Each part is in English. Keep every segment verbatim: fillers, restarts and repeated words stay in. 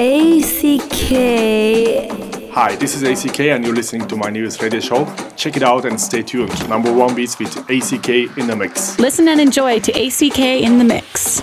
A C K. Hi, this is A C K and you're listening to my newest radio show. Check it out and stay tuned. Number One Beats with A C K in the mix. Listen and enjoy to A C K in the mix.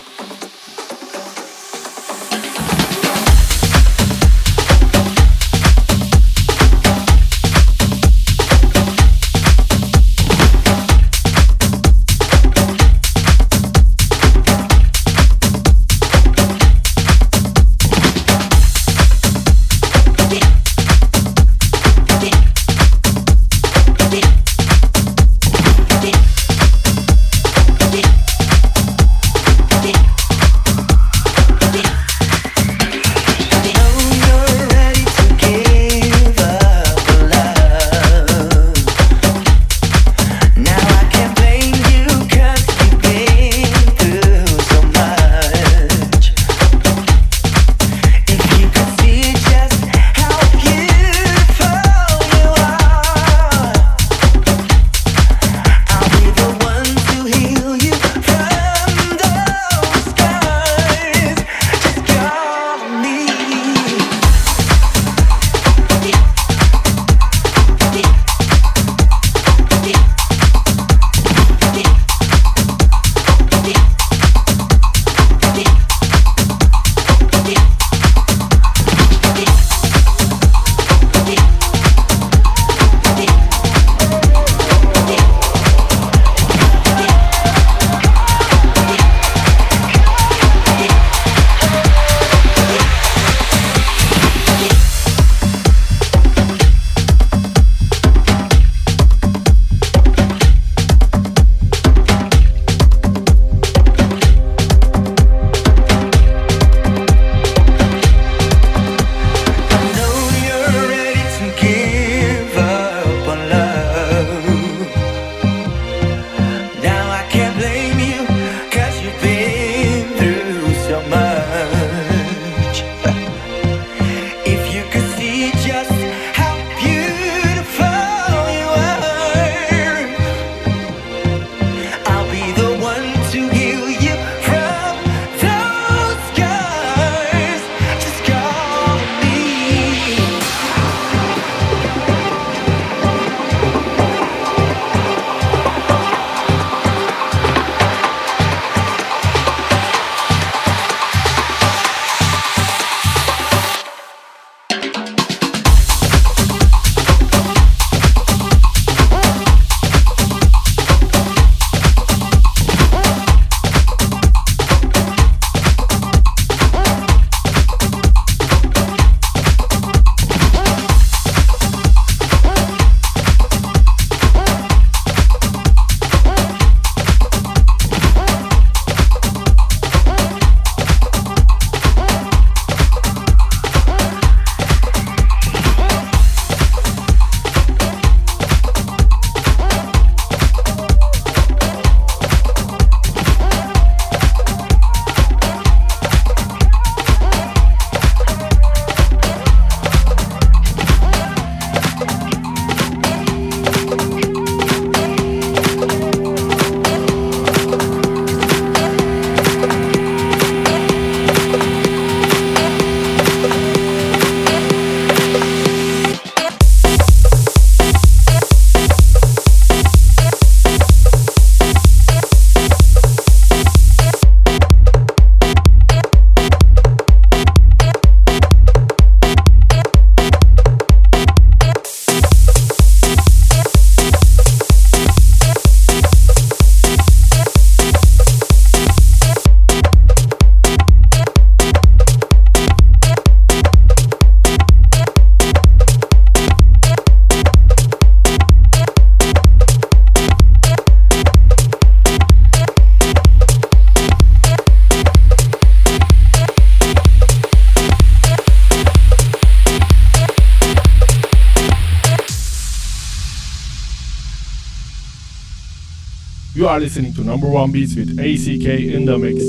You are listening to Number One Beats with A C K in the mix.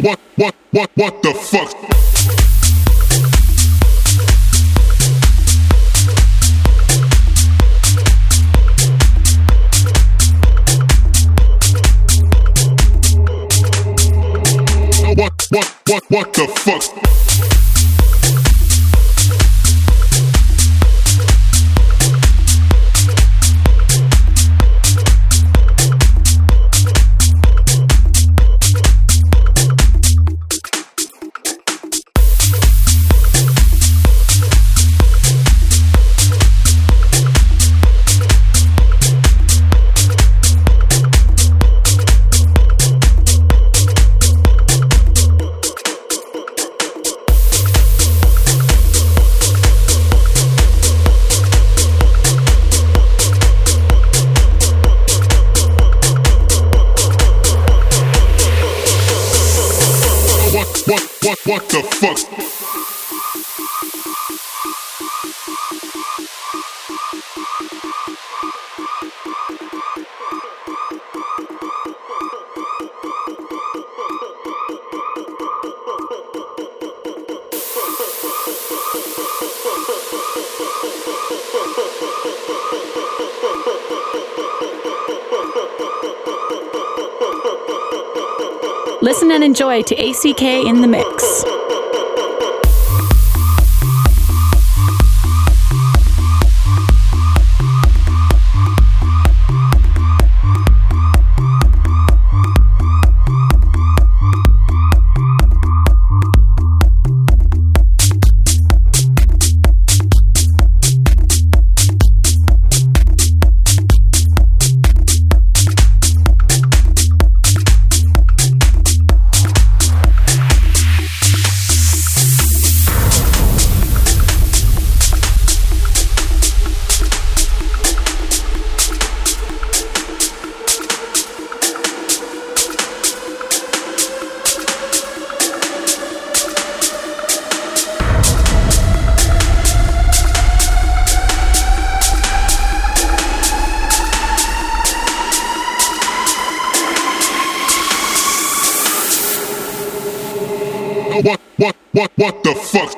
what, what, what, what, what the fuck? What, what, what, what the fuck? What, what, what the fuck? Listen and enjoy to A C K in the mix. What, what, what, what the fuck?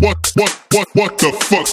What, what, what, what the fuck?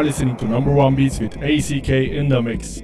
are listening to Number One Beats with A C K in the mix.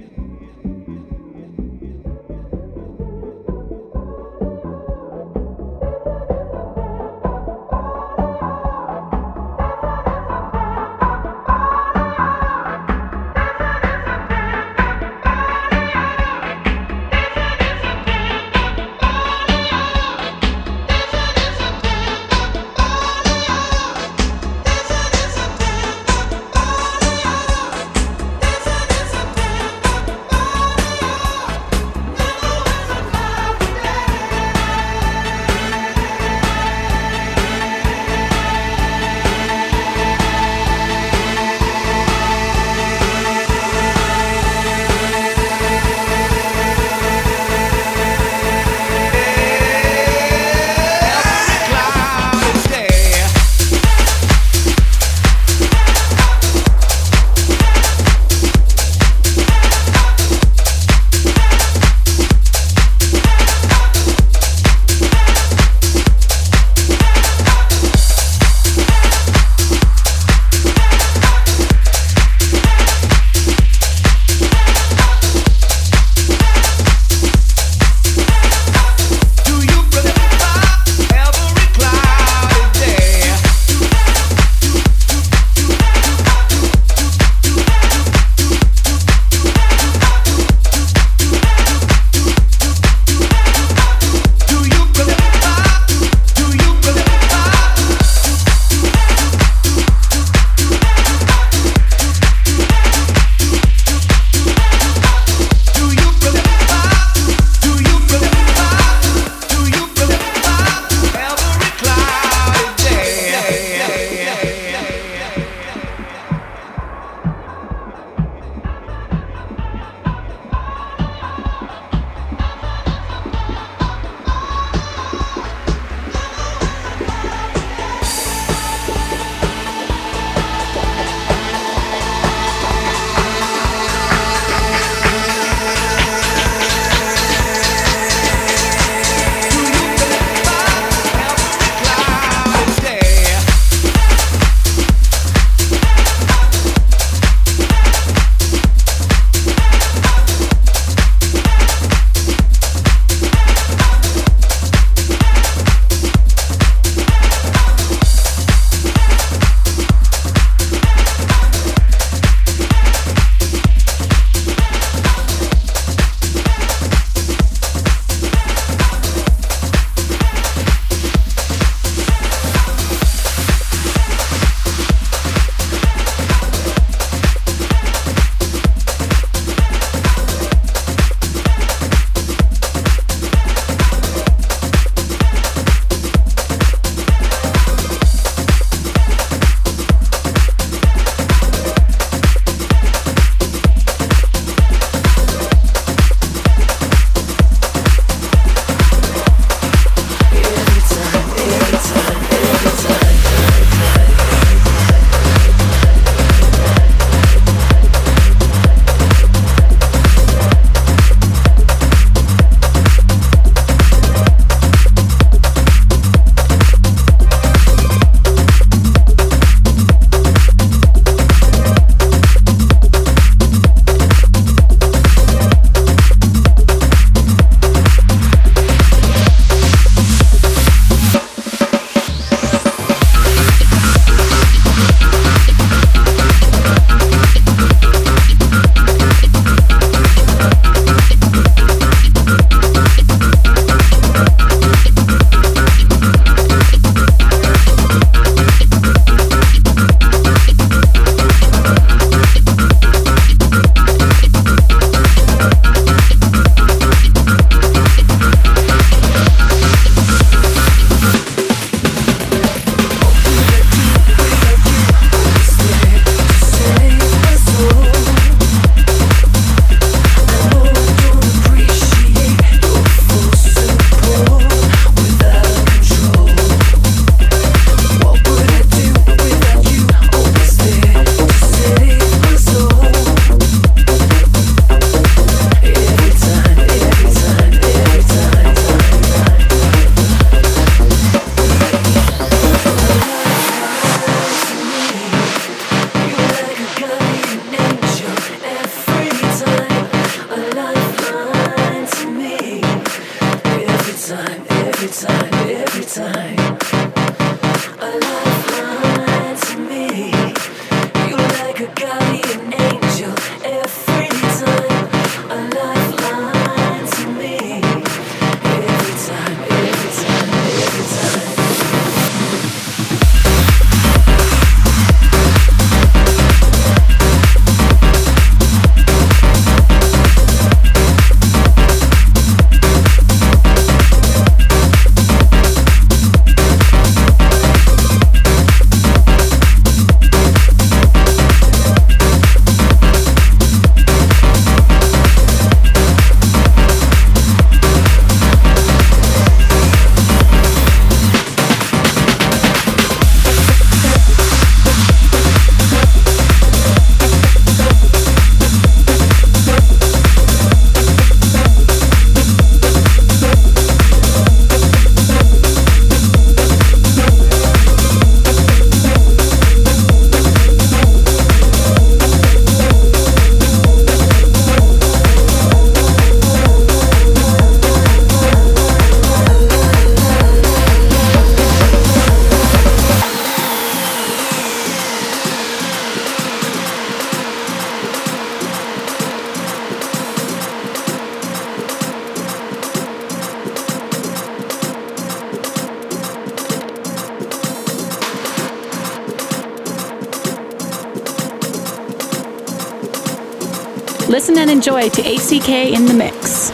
Listen and enjoy to A C K in the mix.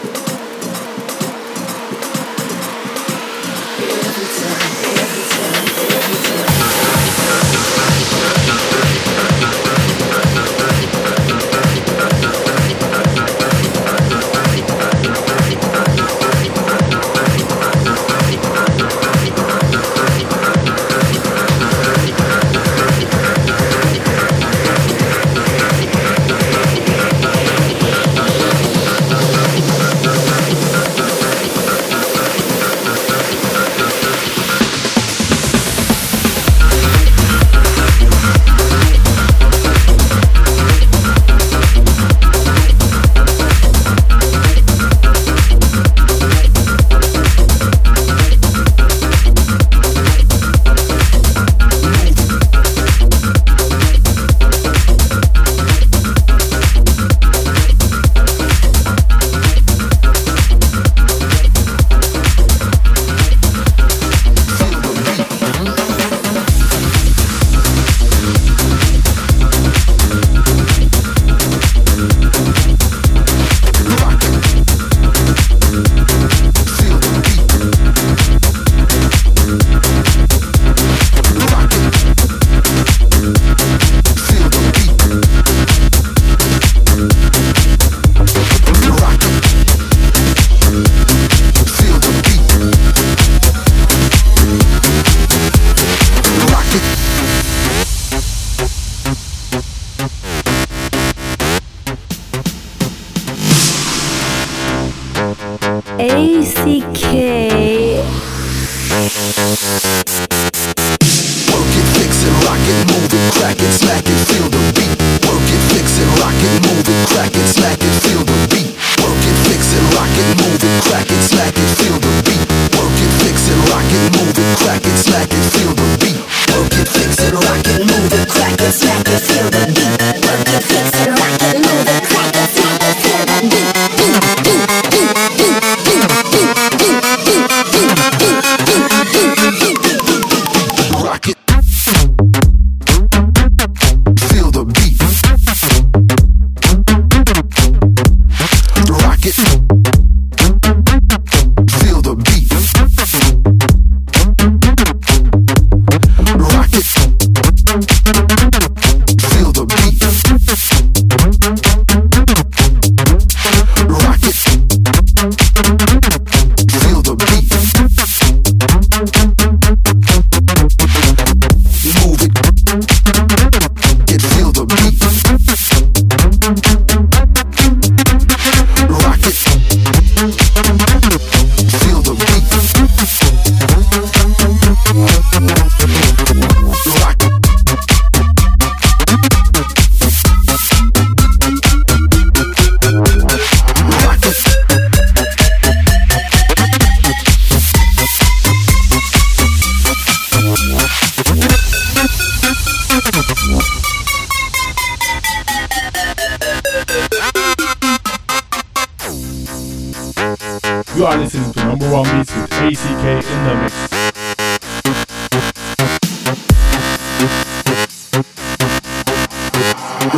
You are listening to Number One Beats with A C K in the mix.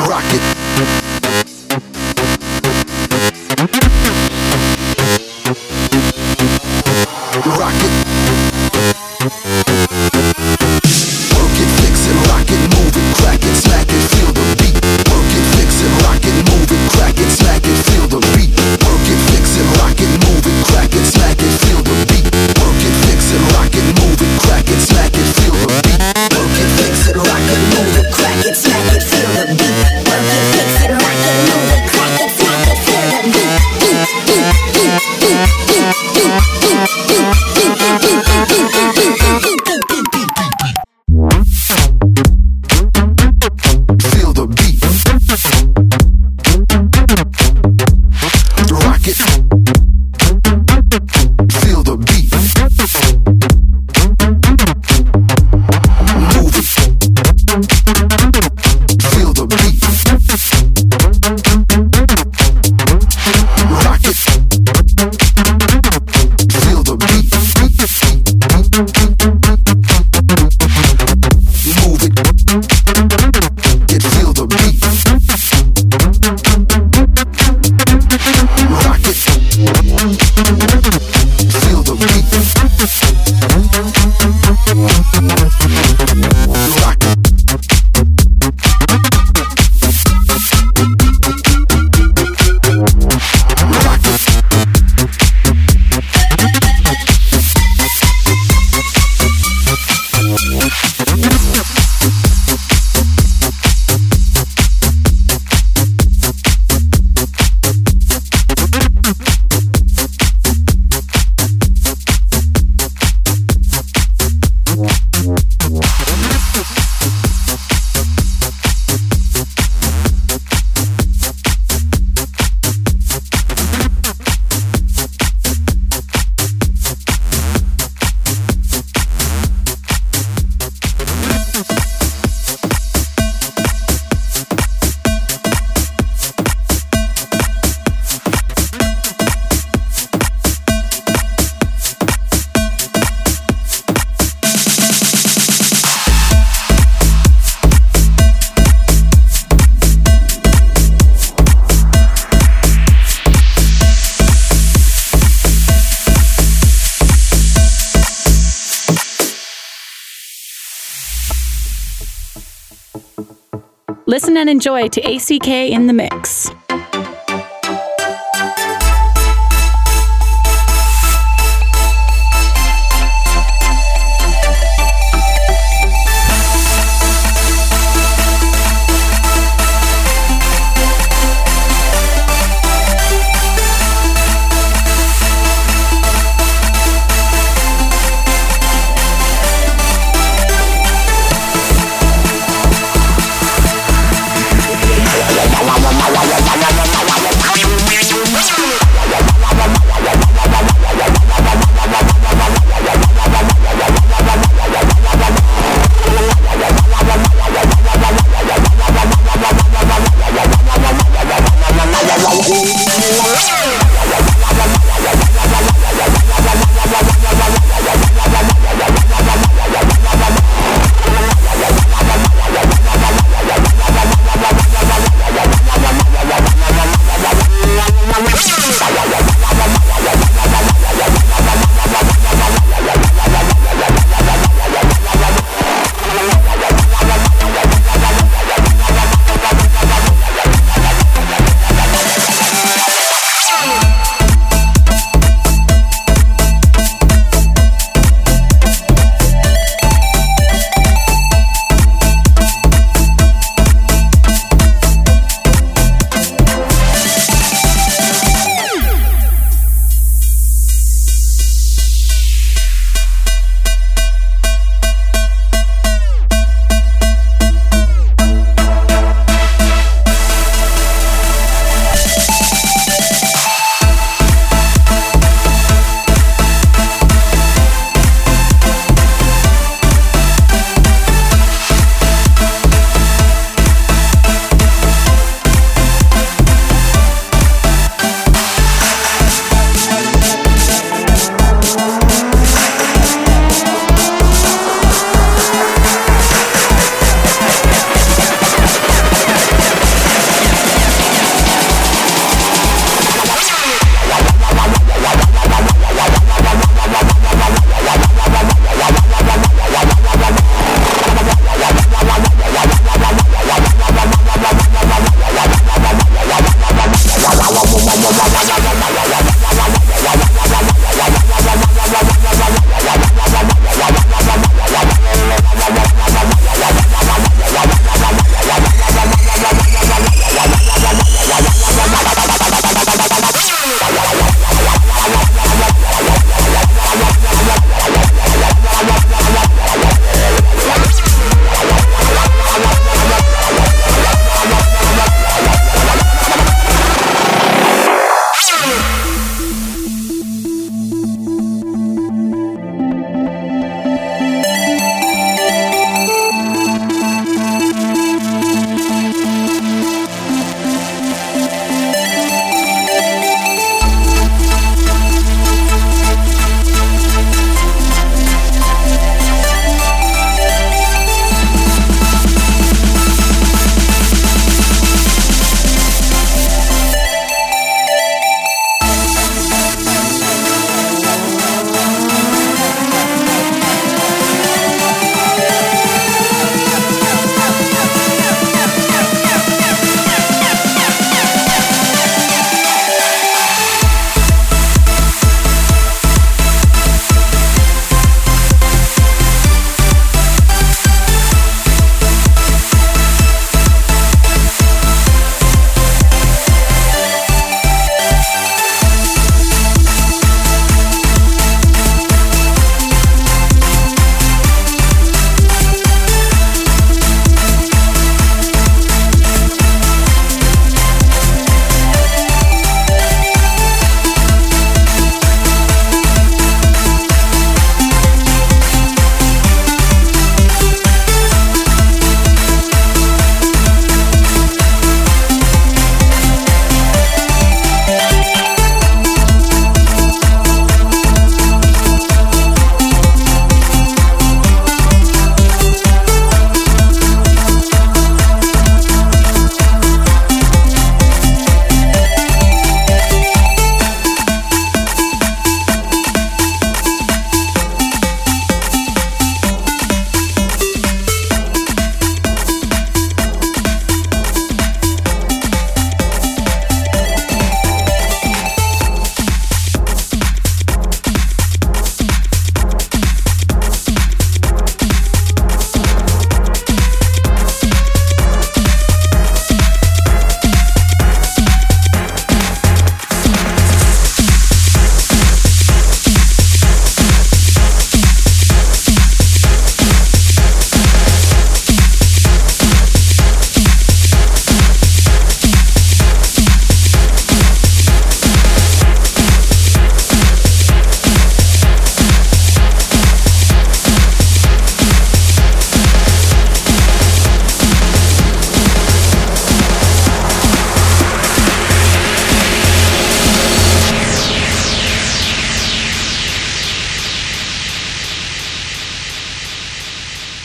Work it, fix it, rock it, move it, crack it, smack it, feel the beat. Work it, fix it, rock it. Listen and enjoy to A C K in the Mix. Wow, wow, wow, wow, wow, wow.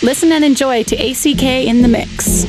Listen and enjoy to A C K in the mix.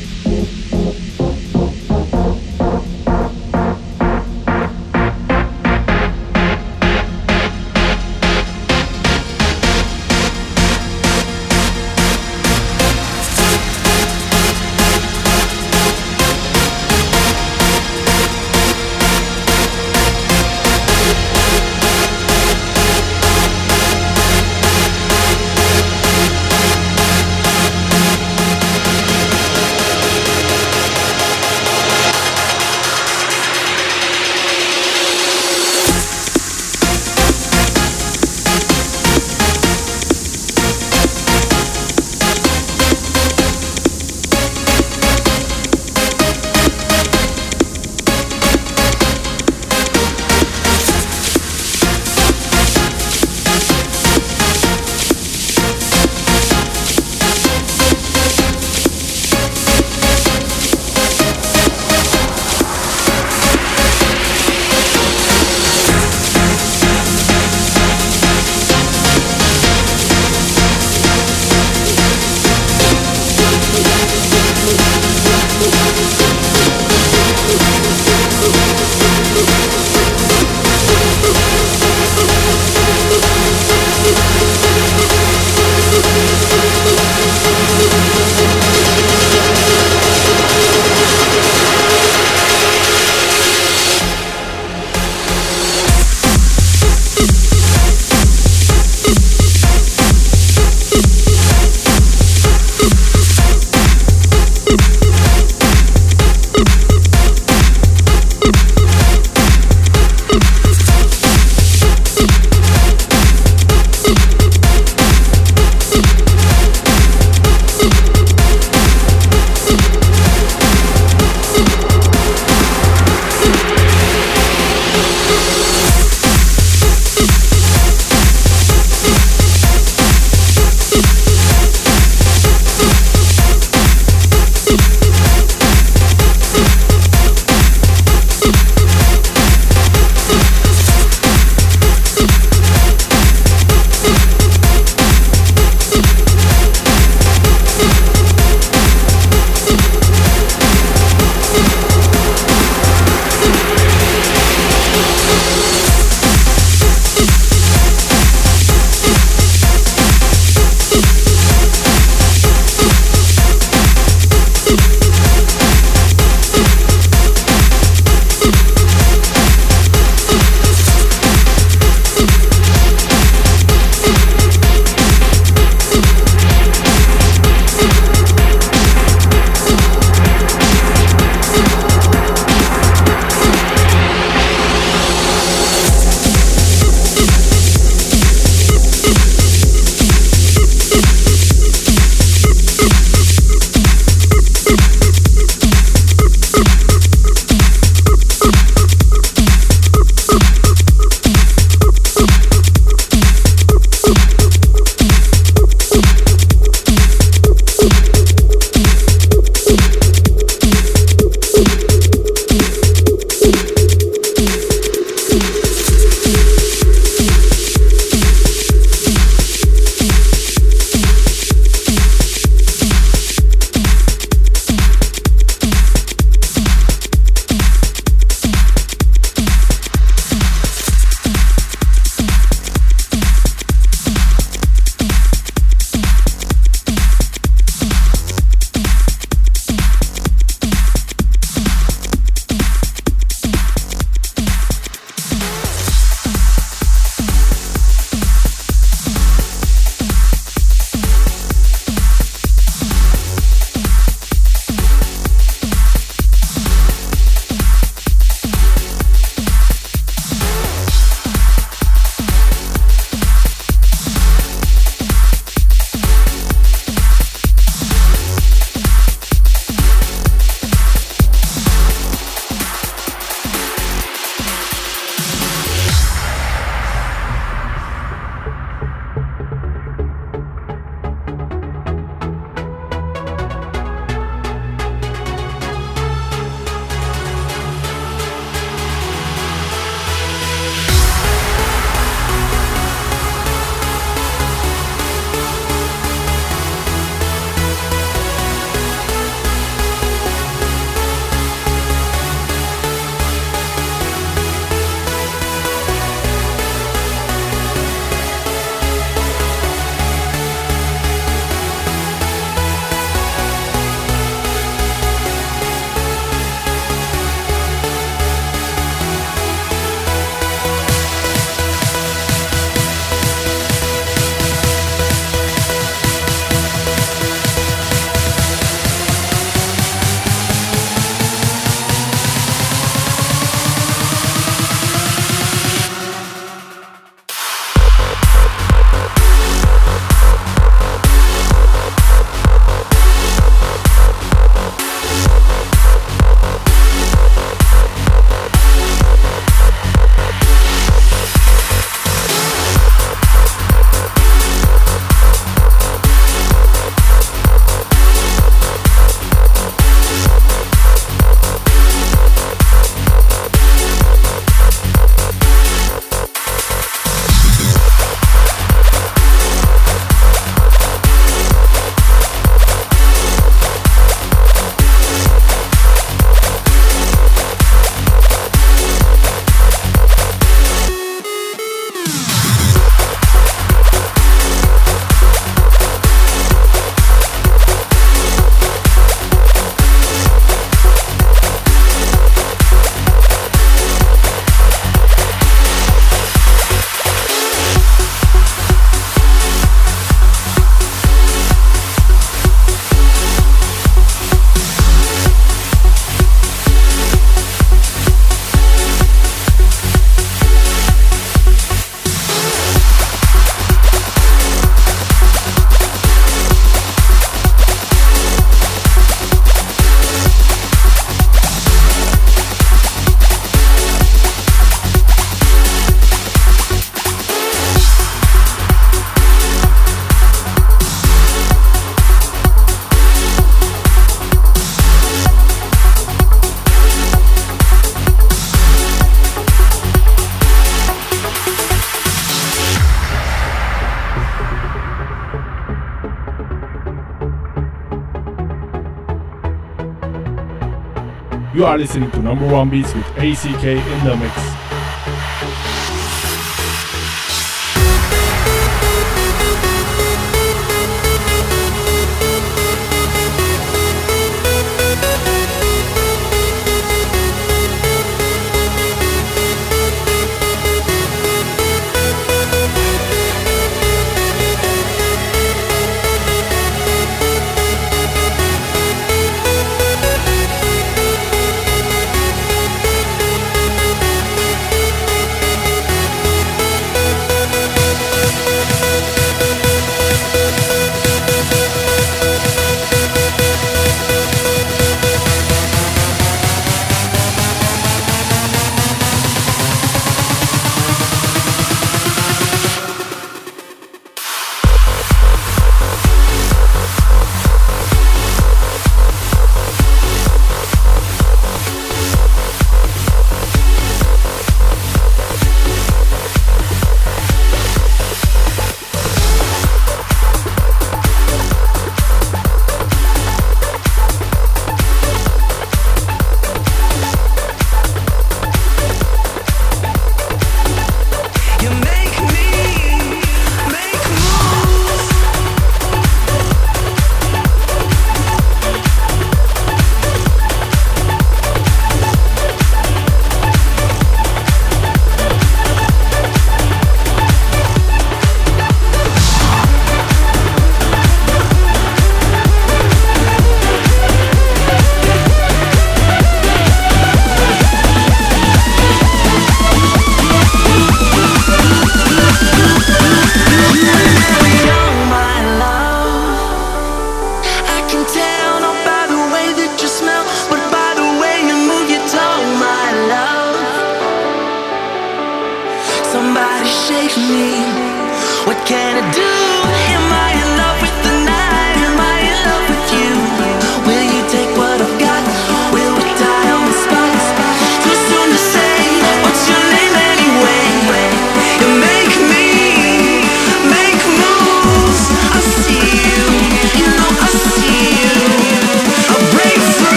You are listening to Number One Beats with A C K in the mix.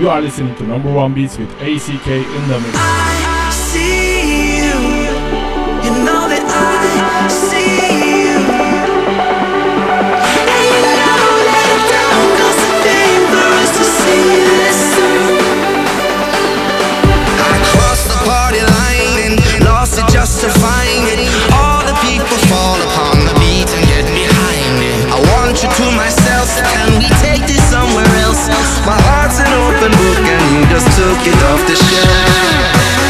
You are listening to Number One Beats with A C K in the mix. I see you, you know that I see you. And you never let it down, cause the thing for us to see this through. I crossed the party line and lost it just to find it. All the people fall upon the beat and get behind it. I want you to myself, so can we take this somewhere else? My heart's an open book and you just took it off the shelf.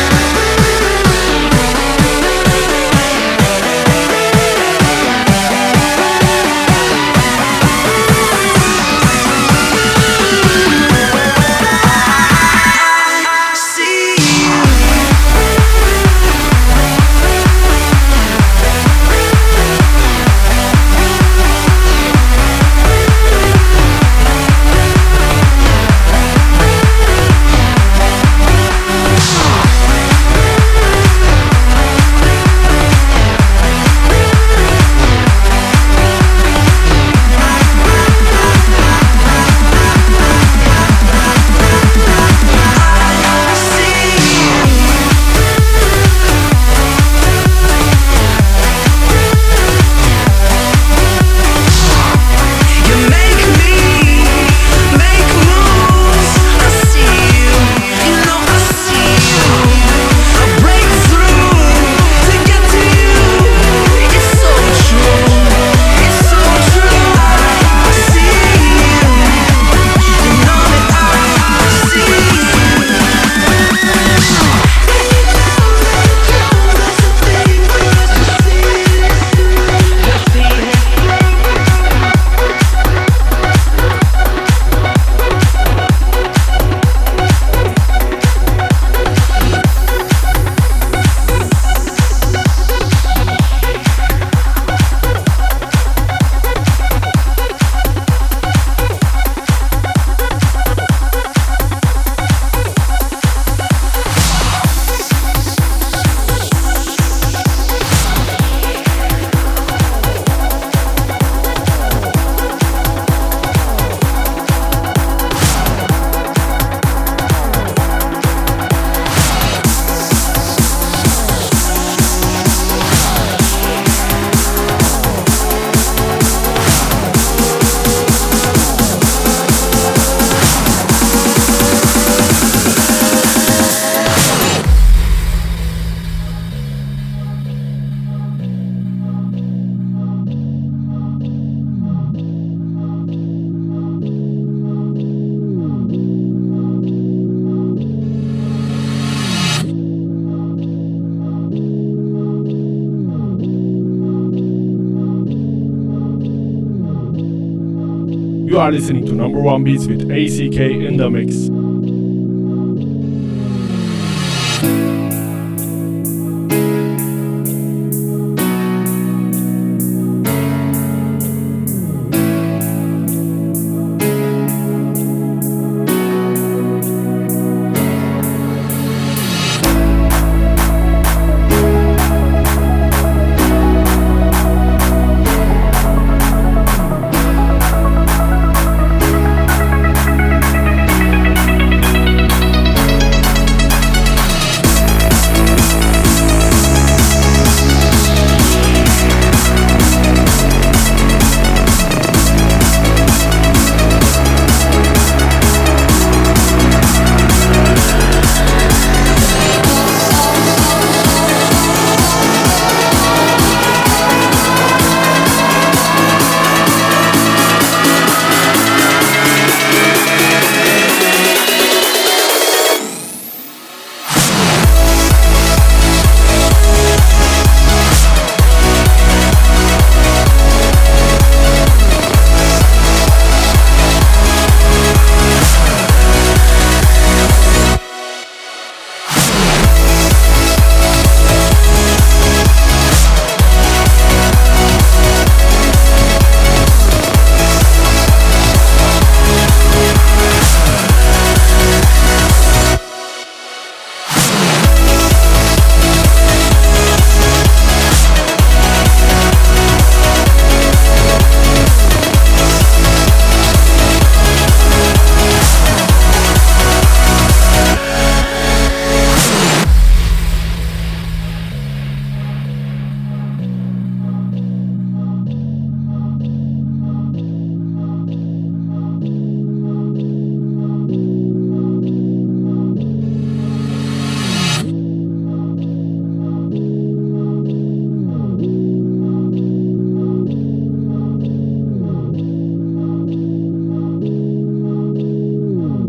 You are listening to Number One Beats with A C K in the mix.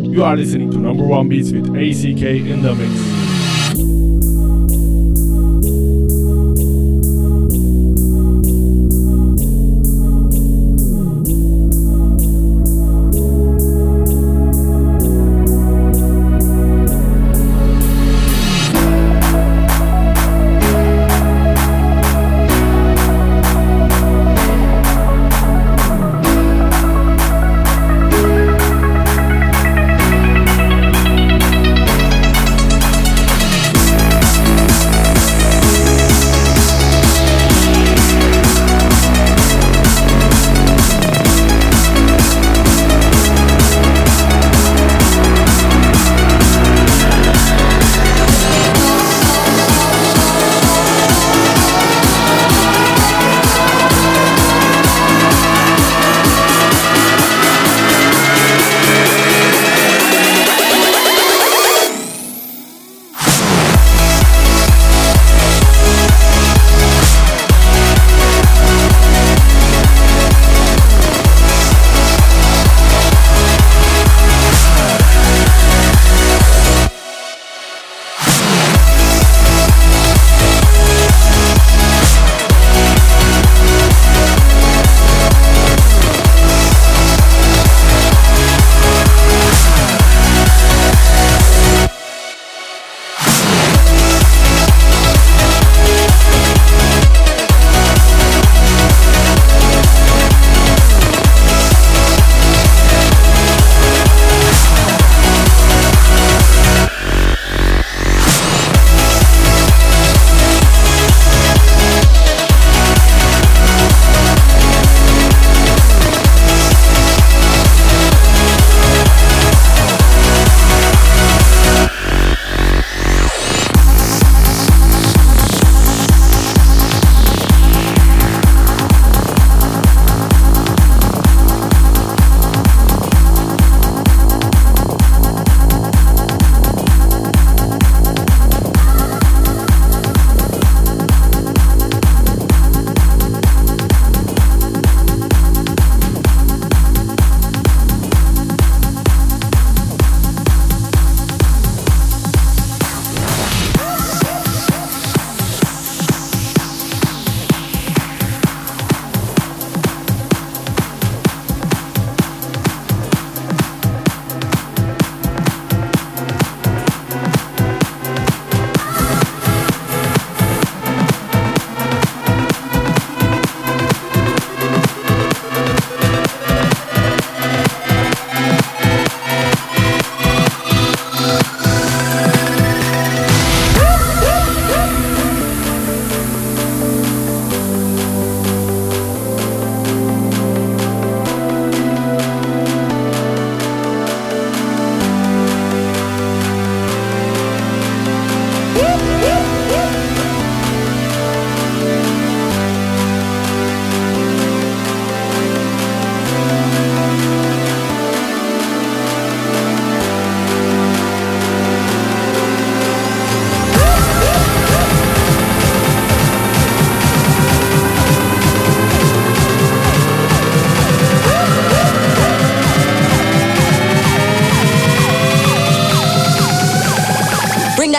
You are listening to Number One Beats with A C K in the mix.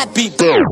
that beat go.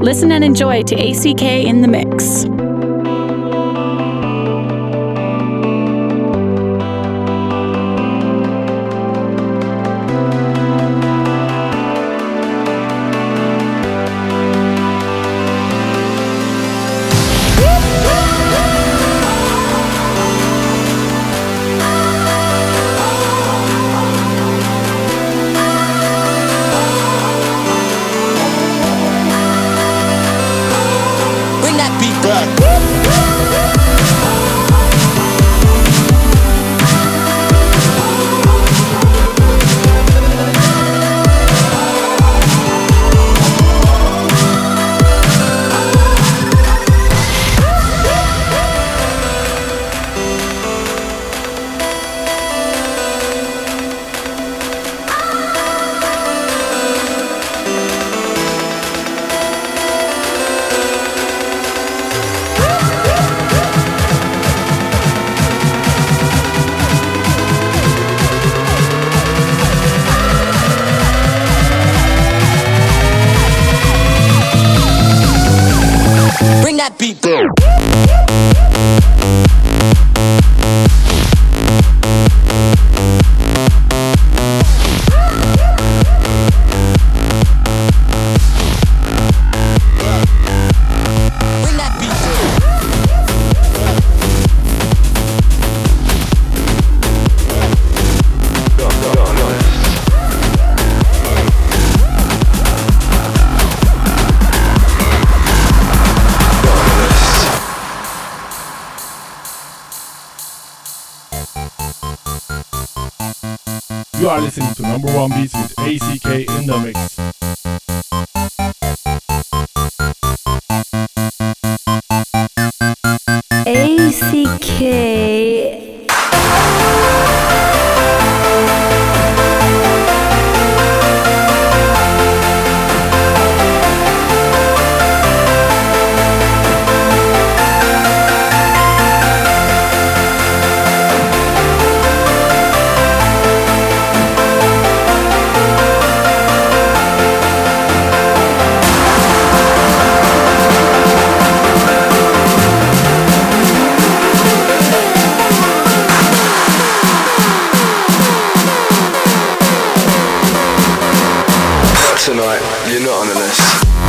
Listen and enjoy to A C K in the mix. That beat go. You are listening to Number One Beats with A C K in the mix. A C K. Tonight, you're not on the list.